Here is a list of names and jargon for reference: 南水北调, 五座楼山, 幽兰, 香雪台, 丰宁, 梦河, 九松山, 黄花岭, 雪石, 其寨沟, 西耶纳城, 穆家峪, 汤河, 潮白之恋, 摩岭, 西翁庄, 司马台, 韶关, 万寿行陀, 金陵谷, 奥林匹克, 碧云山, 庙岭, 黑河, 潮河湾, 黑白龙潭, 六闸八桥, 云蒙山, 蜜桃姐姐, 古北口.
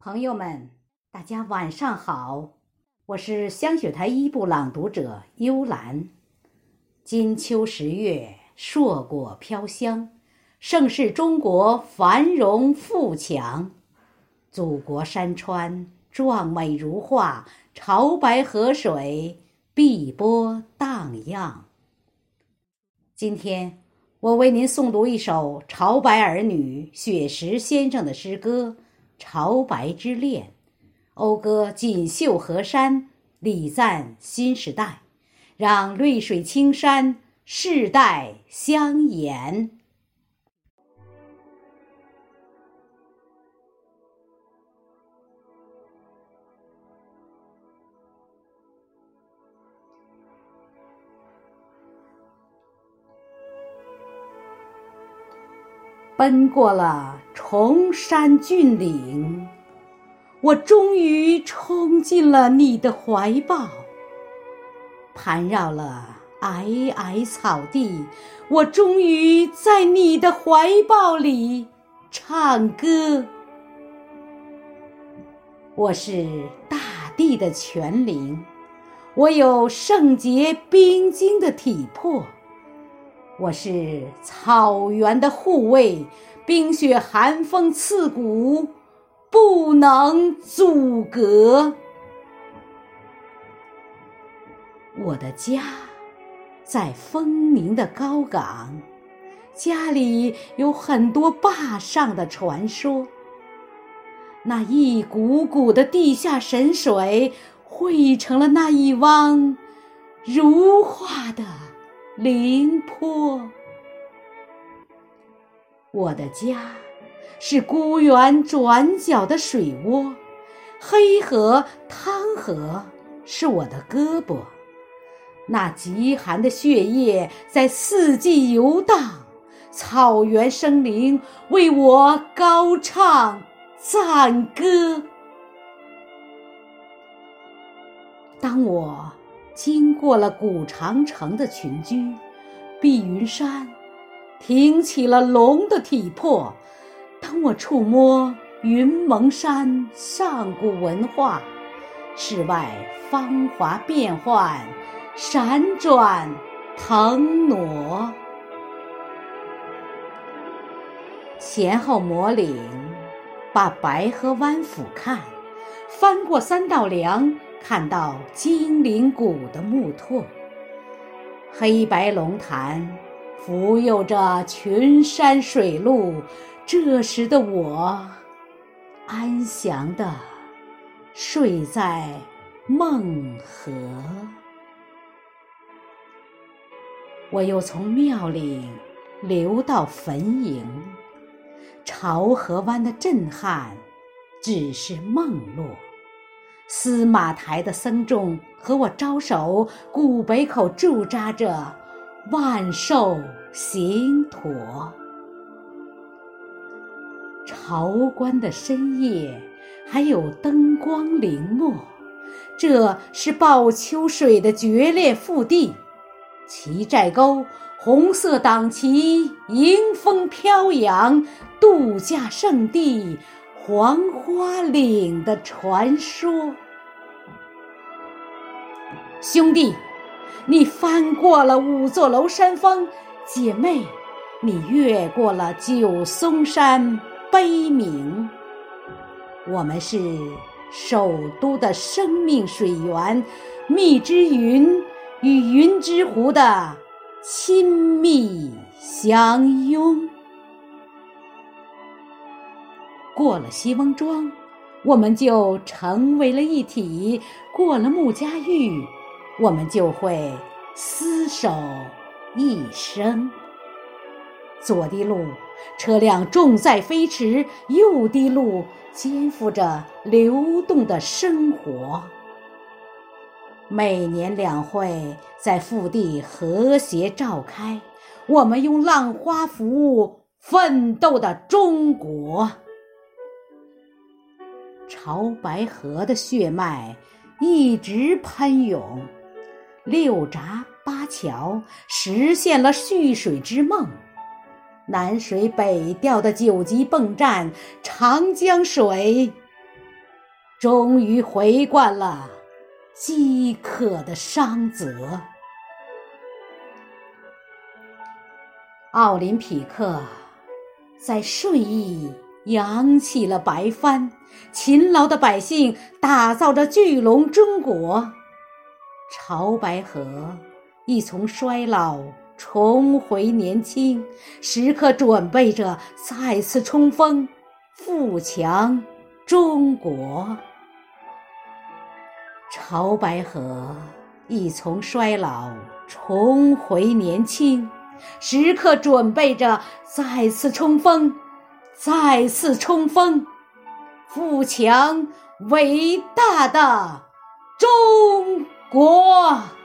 朋友们，大家晚上好，我是香雪台一部朗读者幽兰。金秋十月，硕果飘香，盛世中国繁荣富强，祖国山川壮美如画，潮白河水碧波荡漾。今天我为您诵读一首潮白儿女雪石先生的诗歌《潮白之恋》，讴歌锦绣河山，礼赞新时代，让绿水青山世代相沿。奔过了崇山峻岭，我终于冲进了你的怀抱，盘绕了皑皑草地，我终于在你的怀抱里唱歌。我是大地的泉灵，我有圣洁冰晶的体魄，我是草原的护卫，冰雪寒风刺骨，不能阻隔。我的家在丰宁的高岗，家里有很多坝上的传说，那一股股的地下神水汇成了那一汪如画的凌波。我的家是孤园转角的水窝，黑河汤河是我的胳膊，那极寒的血液在四季游荡，草原生灵为我高唱赞歌。当我经过了古长城的群居，碧云山挺起了龙的体魄，当我触摸云蒙山上古文化，世外芳华变幻，闪转腾挪。前后摩岭把白河湾俯瞰，翻过三道梁，看到金陵谷的木拓，黑白龙潭浮游着群山水路。这时的我安详地睡在梦河。我又从庙岭流到坟茔，潮河湾的震撼只是梦落，司马台的僧众和我招手，古北口驻扎着万寿行陀。韶关的深夜还有灯光林没，这是抱秋水的决裂腹地，其寨沟红色党旗迎风飘扬，度假胜地黄花岭的传说。兄弟，你翻过了五座楼山峰，姐妹，你越过了九松山悲鸣。我们是首都的生命水源，蜜之云与云之湖的亲密相拥。过了西翁庄，我们就成为了一体，过了穆家峪，我们就会厮守一生。左的路车辆重载飞驰，右的路肩负着流动的生活。每年两会在腹地和谐召开，我们用浪花服务奋斗的中国。潮白河的血脉一直喷涌，六闸八桥实现了蓄水之梦，南水北调的九级泵站，长江水终于回惯了饥渴的伤泽。奥林匹克在睡意扬起了白帆，勤劳的百姓打造着巨龙争国，潮白河亦从衰老重回年轻，时刻准备着再次冲锋，富强中国。潮白河亦从衰老重回年轻，时刻准备着再次冲锋，富强伟大的中国。